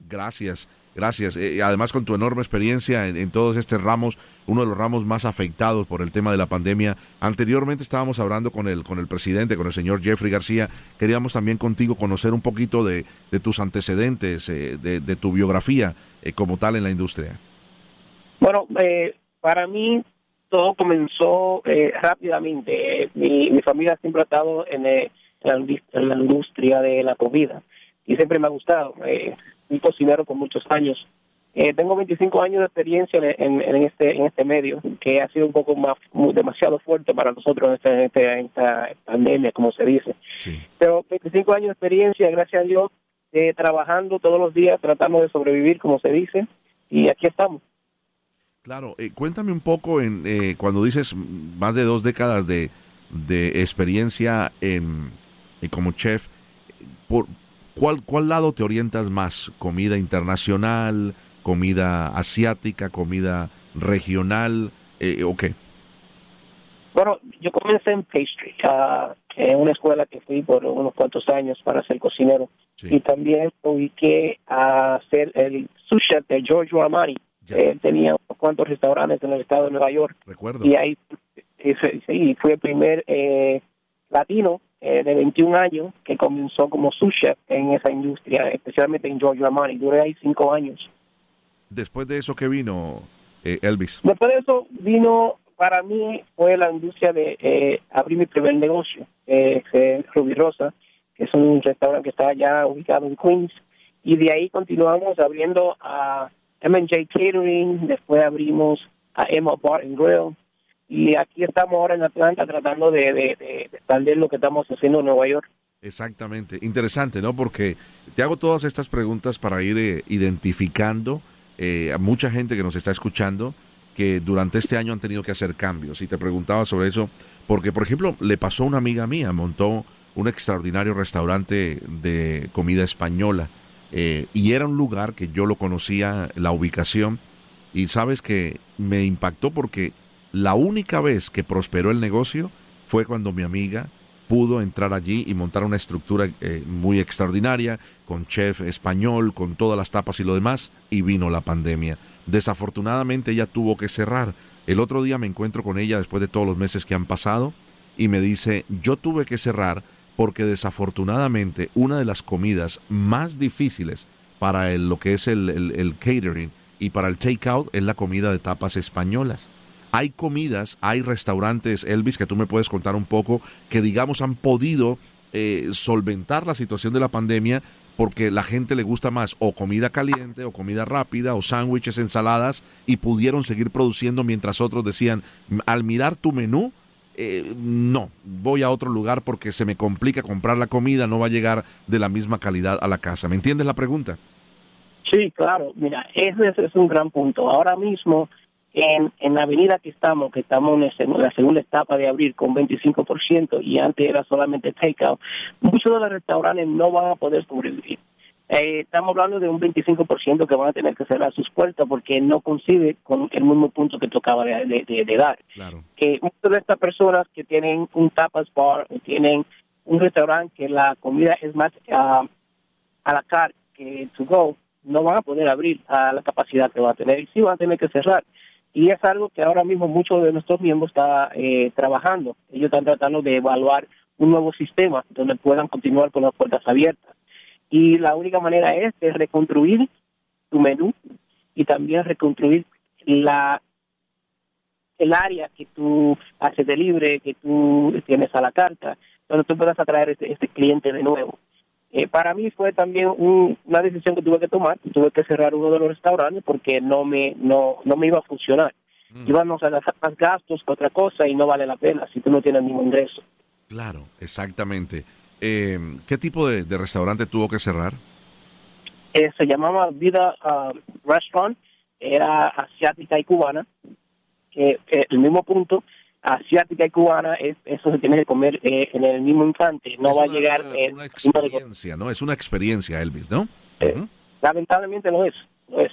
Gracias, gracias. Eh, además, con tu enorme experiencia en, en todos estos ramos, uno de los ramos más afectados por el tema de la pandemia. Anteriormente estábamos hablando con el con el presidente, con el señor Jeffrey García. Queríamos también contigo conocer un poquito de, de tus antecedentes, eh, de, de tu biografía eh, como tal en la industria. Bueno, eh, para mí todo comenzó eh, rápidamente. Eh, mi, mi familia siempre ha estado en, eh, en, la, en la industria de la comida y siempre me ha gustado. Eh, un cocinero con muchos años. Eh, tengo veinticinco años de experiencia en, en, en este en este medio, que ha sido un poco más muy, demasiado fuerte para nosotros en esta, en esta, en esta pandemia, como se dice. Sí. Pero veinticinco años de experiencia, gracias a Dios, eh, trabajando todos los días, tratando de sobrevivir, como se dice, y aquí estamos. Claro, eh, cuéntame un poco, en eh, cuando dices más de dos décadas de, de experiencia en, en como chef, por ¿cuál cuál lado te orientas más? ¿Comida internacional, comida asiática, comida regional eh, o qué? Bueno, yo comencé en pastry, uh, en una escuela que fui por unos cuantos años para ser cocinero. Sí. Y también ubiqué a ser el sous chef de Giorgio Armani. Eh, tenía unos cuantos restaurantes en el estado de Nueva York. Recuerdo. Y ahí y, y fui el primer eh, latino eh, de veintiún años que comenzó como sous chef en esa industria, especialmente en Giorgio Armani. Duré ahí cinco años. Después de eso, ¿qué vino, eh, Elvis? Después de eso vino, para mí, fue la industria de eh, abrir mi primer negocio, eh, eh, Rubirosa, que es un restaurante que está allá ubicado en Queens. Y de ahí continuamos abriendo a M and J Catering, después abrimos a Emma Bar and Grill, y aquí estamos ahora en Atlanta tratando de, de, de expandir lo que estamos haciendo en Nueva York. Exactamente, interesante, ¿no? Porque te hago todas estas preguntas para ir eh, identificando eh, a mucha gente que nos está escuchando que durante este año han tenido que hacer cambios. Y te preguntaba sobre eso, porque, por ejemplo, le pasó a una amiga mía, montó un extraordinario restaurante de comida española, eh, y era un lugar que yo lo conocía, la ubicación, y sabes que me impactó porque la única vez que prosperó el negocio fue cuando mi amiga pudo entrar allí y montar una estructura eh, muy extraordinaria, con chef español, con todas las tapas y lo demás, y vino la pandemia. Desafortunadamente ella tuvo que cerrar. El otro día me encuentro con ella después de todos los meses que han pasado y me dice, yo tuve que cerrar porque desafortunadamente una de las comidas más difíciles para el, lo que es el, el, el catering y para el takeout es la comida de tapas españolas. Hay comidas, hay restaurantes, Elvis, que tú me puedes contar un poco, que digamos han podido eh, solventar la situación de la pandemia porque la gente le gusta más o comida caliente o comida rápida o sándwiches, ensaladas, y pudieron seguir produciendo mientras otros decían, al mirar tu menú, eh, no, voy a otro lugar porque se me complica comprar la comida, no va a llegar de la misma calidad a la casa. ¿Me entiendes la pregunta? Sí, claro. Mira, ese, ese es un gran punto. Ahora mismo, En, en la avenida que estamos, que estamos en la segunda etapa de abrir con veinticinco por ciento y antes era solamente takeout, muchos de los restaurantes no van a poder sobrevivir. Eh, estamos hablando de un veinticinco por ciento que van a tener que cerrar sus puertas porque no coincide con el mismo punto que tocaba de, de, de, de dar. Claro. Eh, muchas de estas personas que tienen un tapas bar o tienen un restaurante que la comida es más uh, a la carte que to go, no van a poder abrir a la capacidad que van a tener y sí van a tener que cerrar. Y es algo que ahora mismo muchos de nuestros miembros están eh, trabajando. Ellos están tratando de evaluar un nuevo sistema donde puedan continuar con las puertas abiertas. Y la única manera es de reconstruir tu menú y también reconstruir la el área que tú haces de libre, que tú tienes a la carta, donde tú puedas atraer este, este cliente de nuevo. Eh, para mí fue también un, una decisión que tuve que tomar. Tuve que cerrar uno de los restaurantes porque no me no no me iba a funcionar. Mm. Íbamos a gastar más gastos que otra cosa y no vale la pena si tú no tienes ningún ingreso. Claro, exactamente. Eh, ¿Qué tipo de, de restaurante tuvo que cerrar? Eh, se llamaba Vida uh, Restaurant. Era asiática y cubana. Eh, eh, el mismo punto. Asiática y cubana, es, eso se tiene que comer eh, en el mismo instante, no es va una, a llegar... Es una experiencia, ¿no? Es una experiencia, Elvis, ¿no? Eh, uh-huh. Lamentablemente no es, no es.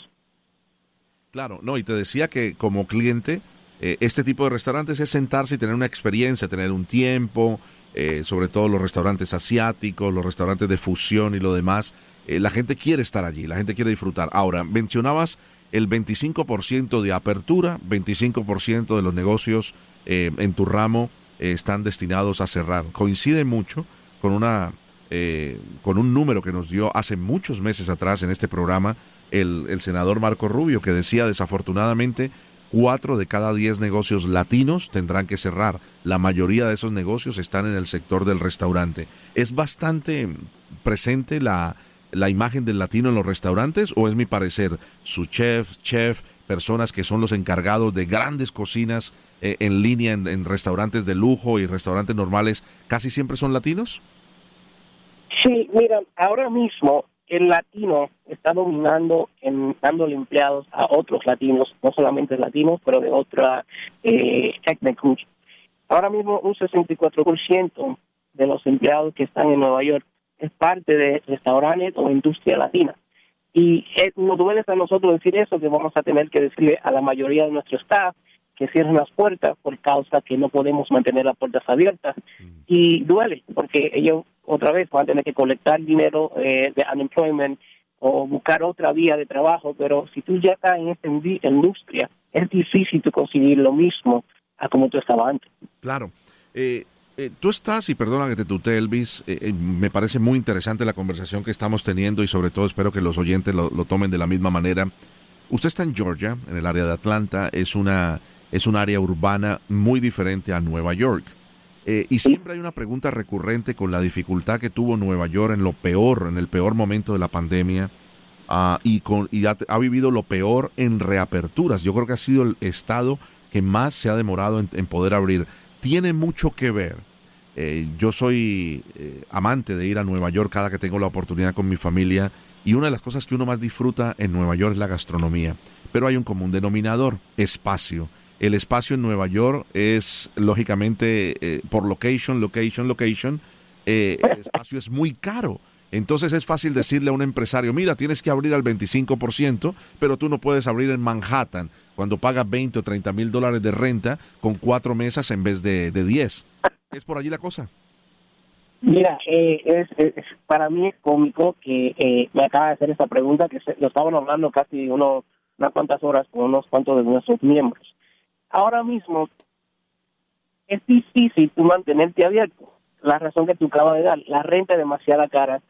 Claro, no, y te decía que como cliente, eh, este tipo de restaurantes es sentarse y tener una experiencia, tener un tiempo, eh, sobre todo los restaurantes asiáticos, los restaurantes de fusión y lo demás, eh, la gente quiere estar allí, la gente quiere disfrutar. Ahora, mencionabas el veinticinco por ciento de apertura, veinticinco por ciento de los negocios eh, en tu ramo eh, están destinados a cerrar. Coincide mucho con una eh, con un número que nos dio hace muchos meses atrás en este programa el, el senador Marco Rubio, que decía desafortunadamente cuatro de cada diez negocios latinos tendrán que cerrar. La mayoría de esos negocios están en el sector del restaurante. ¿Es bastante presente la... la imagen del latino en los restaurantes, o es mi parecer, su chef, chef, personas que son los encargados de grandes cocinas eh, en línea en, en restaurantes de lujo y restaurantes normales, casi siempre son latinos? Sí, mira, ahora mismo el latino está dominando en dándole empleados a otros latinos, no solamente latinos, pero de otra eh, etnia. Ahora mismo un sesenta y cuatro por ciento de los empleados que están en Nueva York es parte de restaurantes o industria latina. Y eh, nos duele a nosotros decir eso, que vamos a tener que decirle a la mayoría de nuestro staff que cierren las puertas por causa que no podemos mantener las puertas abiertas. Mm. Y duele, porque ellos otra vez van a tener que colectar dinero eh, de unemployment o buscar otra vía de trabajo, pero si tú ya estás en esta industria, es difícil tú conseguir lo mismo a como tú estabas antes. Claro. Eh... Eh, tú estás, y perdona que te tutee, Elvis, eh, eh, me parece muy interesante la conversación que estamos teniendo y sobre todo espero que los oyentes lo, lo tomen de la misma manera. Usted está en Georgia, en el área de Atlanta, es una es un área urbana muy diferente a Nueva York. Eh, y siempre hay una pregunta recurrente con la dificultad que tuvo Nueva York en lo peor, en el peor momento de la pandemia, uh, y, con, y ha, ha vivido lo peor en reaperturas. Yo creo que ha sido el estado que más se ha demorado en, en poder abrir. Tiene mucho que ver. Eh, yo soy eh, amante de ir a Nueva York cada que tengo la oportunidad con mi familia, y una de las cosas que uno más disfruta en Nueva York es la gastronomía. pero hay un común denominador: espacio. El espacio en Nueva York es, lógicamente, eh, por location, location, location, eh, el espacio es muy caro. Entonces es fácil decirle a un empresario, mira, tienes que abrir al veinticinco por ciento, pero tú no puedes abrir en Manhattan cuando pagas veinte o treinta mil dólares de renta con cuatro mesas en vez de, de diez. ¿Es por allí la cosa? Mira, eh, es, es, para mí es cómico que eh, me acaba de hacer esta pregunta, que se, lo estaban hablando casi uno, unas cuantas horas con unos cuantos de nuestros miembros. Ahora mismo es difícil tú mantenerte abierto. La razón que tú acabas de dar, la renta es demasiado cara.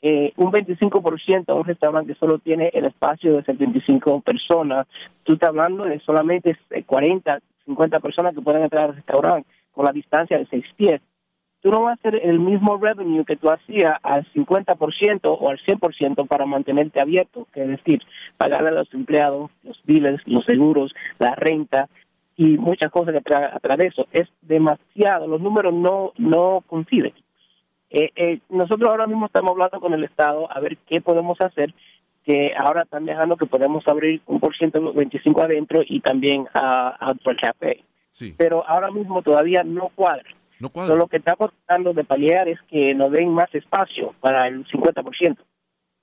Eh, un veinticinco por ciento, un restaurante solo tiene el espacio de setenta y cinco personas. Tú estás hablando de solamente cuarenta, cincuenta personas que pueden entrar al restaurante con la distancia de seis pies. Tú no vas a hacer el mismo revenue que tú hacías al cincuenta por ciento o al cien por ciento para mantenerte abierto, que es decir, pagarle a los empleados, los biles, los seguros, la renta y muchas cosas que tra- atrás de eso. Es demasiado, los números no, no coinciden. Eh, eh, nosotros ahora mismo estamos hablando con el Estado a ver qué podemos hacer, que ahora están dejando que podemos abrir un por ciento, veinticinco adentro y también a, a otro café. Sí. Pero ahora mismo todavía no cuadra. No cuadra. So, lo que estamos tratando de paliar es que nos den más espacio para el cincuenta por ciento.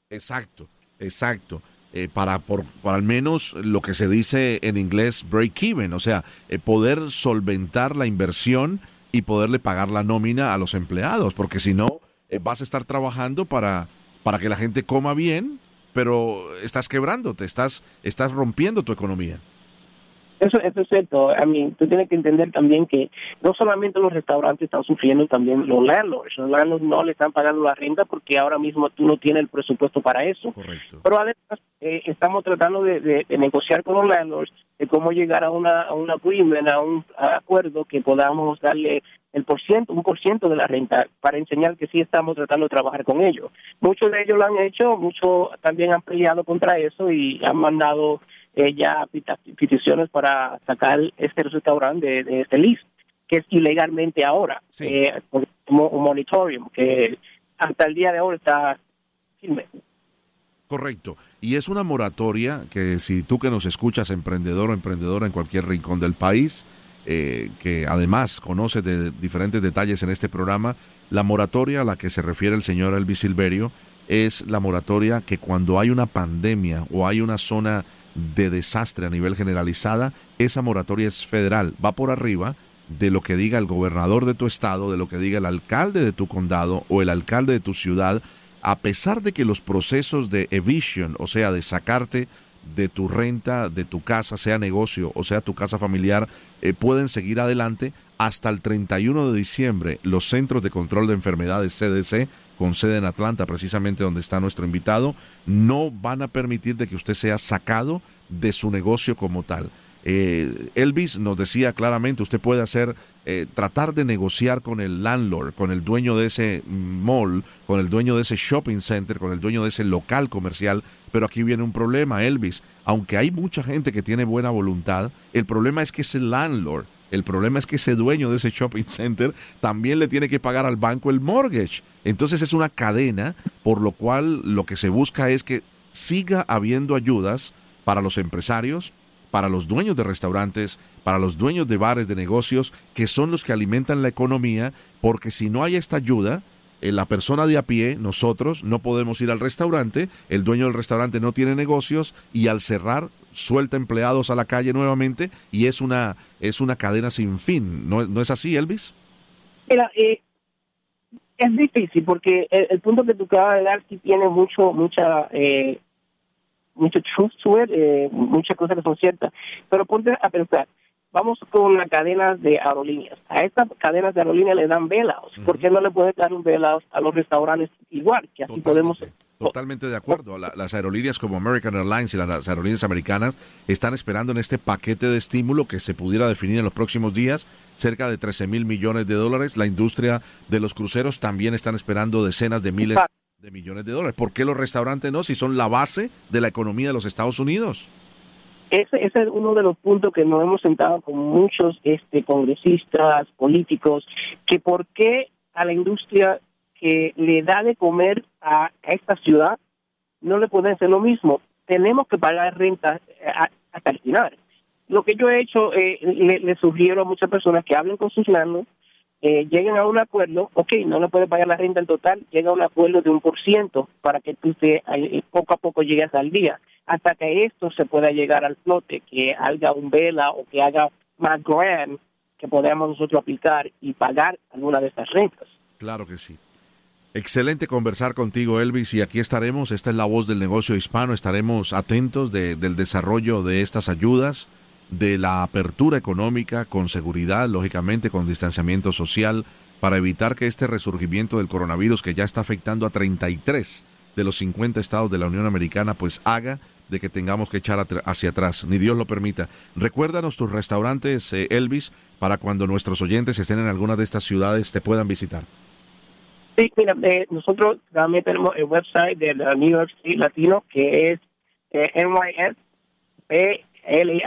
Exacto, exacto. Eh, para por, por al menos lo que se dice en inglés break even, o sea, eh, poder solventar la inversión y poderle pagar la nómina a los empleados, porque si no, eh, vas a estar trabajando para, para que la gente coma bien, pero estás quebrándote, estás estás rompiendo tu economía. Eso, eso es cierto. I mean, tú tienes que entender también que no solamente los restaurantes están sufriendo, también los landlords. Los landlords no le están pagando la renta porque ahora mismo tú no tienes el presupuesto para eso. Correcto. Pero además eh, estamos tratando de, de, de negociar con los landlords de cómo llegar a una a un agreement, a un acuerdo que podamos darle el por ciento, un por ciento de la renta, para enseñar que sí estamos tratando de trabajar con ellos. Muchos de ellos lo han hecho, muchos también han peleado contra eso y han mandado eh, ya peticiones para sacar este restaurante de, de este list, que es ilegalmente ahora, sí. eh, un monitorium que hasta el día de hoy está firme. Correcto. Y es una moratoria que si tú que nos escuchas, emprendedor o emprendedora en cualquier rincón del país, eh, que además conoces de diferentes detalles en este programa, la moratoria a la que se refiere el señor Elvis Silverio es la moratoria que cuando hay una pandemia o hay una zona de desastre a nivel generalizada, esa moratoria es federal, va por arriba de lo que diga el gobernador de tu estado, de lo que diga el alcalde de tu condado o el alcalde de tu ciudad, a pesar de que los procesos de eviction, o sea, de sacarte de tu renta, de tu casa, sea negocio o sea tu casa familiar, eh, pueden seguir adelante hasta el treinta y uno de diciembre. Los Centros de Control de Enfermedades, C D C, con sede en Atlanta, precisamente donde está nuestro invitado, no van a permitir de que usted sea sacado de su negocio como tal. Eh, Elvis nos decía claramente, usted puede hacer, eh, tratar de negociar con el landlord, con el dueño de ese mall, con el dueño de ese shopping center, con el dueño de ese local comercial, pero aquí viene un problema, Elvis. Aunque hay mucha gente que tiene buena voluntad, el problema es que ese landlord, el problema es que ese dueño de ese shopping center también le tiene que pagar al banco el mortgage. Entonces es una cadena, por lo cual lo que se busca es que siga habiendo ayudas para los empresarios, para los dueños de restaurantes, para los dueños de bares, de negocios, que son los que alimentan la economía, porque si no hay esta ayuda, eh, la persona de a pie, nosotros, no podemos ir al restaurante, el dueño del restaurante no tiene negocios y al cerrar suelta empleados a la calle nuevamente y es una es una cadena sin fin. ¿No, no es así, Elvis? Mira, eh, es difícil porque el, el punto que tú acabas de dar sí tiene mucho, mucha... Eh, mucho truth to it, eh, muchas cosas que son ciertas, pero ponte a pensar, vamos con las cadenas de aerolíneas, a estas cadenas de aerolíneas le dan bailouts, uh-huh. ¿Por qué no le puedes dar un bailout a los restaurantes igual? Que así totalmente, podemos... Totalmente de acuerdo, la, las aerolíneas como American Airlines y las, las aerolíneas americanas están esperando en este paquete de estímulo que se pudiera definir en los próximos días, cerca de trece mil millones de dólares, la industria de los cruceros también están esperando decenas de miles... Exacto. de millones de dólares. ¿Por qué los restaurantes no, si son la base de la economía de los Estados Unidos? Ese, ese es uno de los puntos que nos hemos sentado con muchos este congresistas, políticos, que por qué a la industria que le da de comer a, a esta ciudad no le pueden hacer lo mismo. Tenemos que pagar renta a, vacunar. Lo que yo he hecho, eh, le, le sugiero a muchas personas que hablen con sus nanos, eh, lleguen a un acuerdo, ok, no le puedes pagar la renta en total, llega a un acuerdo de un por ciento para que tú te, eh, poco a poco llegues al día, hasta que esto se pueda llegar al flote, que haga un vela o que haga más grant que podamos nosotros aplicar y pagar alguna de estas rentas. Claro que sí. Excelente conversar contigo, Elvis, y aquí estaremos. Esta es la voz del negocio hispano. Estaremos atentos de, del desarrollo de estas ayudas, de la apertura económica con seguridad, lógicamente con distanciamiento social, para evitar que este resurgimiento del coronavirus, que ya está afectando a treinta y tres de los cincuenta estados de la Unión Americana, pues haga de que tengamos que echar hacia atrás, ni Dios lo permita. Recuérdanos tus restaurantes, eh, Elvis, para cuando nuestros oyentes estén en alguna de estas ciudades te puedan visitar. Sí, mira, eh, nosotros también tenemos el website de la New York State Latino, que es eh, N Y S P L R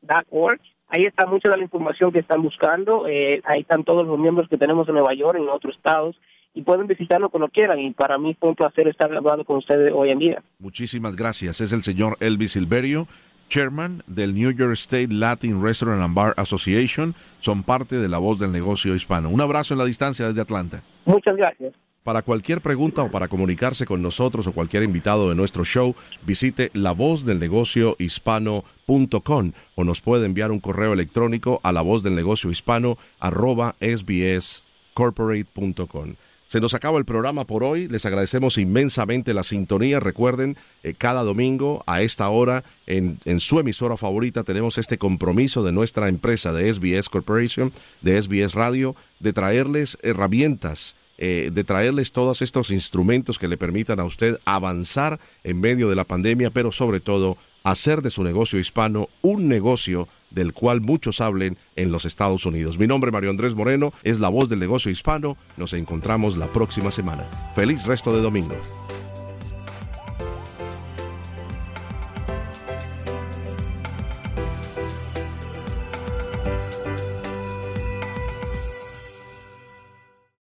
punto org. Ahí está mucha de la información que están buscando. Eh, ahí están todos los miembros que tenemos en Nueva York, en otros estados, y pueden visitarlo cuando quieran. Y para mí fue un placer estar hablando con ustedes hoy en día. Muchísimas gracias. Es el señor Elvis Silverio, chairman del New York State Latin Restaurant and Bar Association. Son parte de la voz del negocio hispano. Un abrazo en la distancia desde Atlanta. Muchas gracias. Para cualquier pregunta o para comunicarse con nosotros o cualquier invitado de nuestro show, visite la voz del negocio hispano punto com o nos puede enviar un correo electrónico a la voz del negocio hispano arroba s b s corporate punto com. Se nos acaba el programa por hoy. Les agradecemos inmensamente la sintonía. Recuerden, eh, cada domingo a esta hora en, en su emisora favorita tenemos este compromiso de nuestra empresa, de S B S Corporation, de S B S Radio, de traerles herramientas, eh, de traerles todos estos instrumentos que le permitan a usted avanzar en medio de la pandemia, pero sobre todo hacer de su negocio hispano un negocio del cual muchos hablen en los Estados Unidos. Mi nombre es Mario Andrés Moreno, es la voz del negocio hispano. Nos encontramos la próxima semana. Feliz resto de domingo.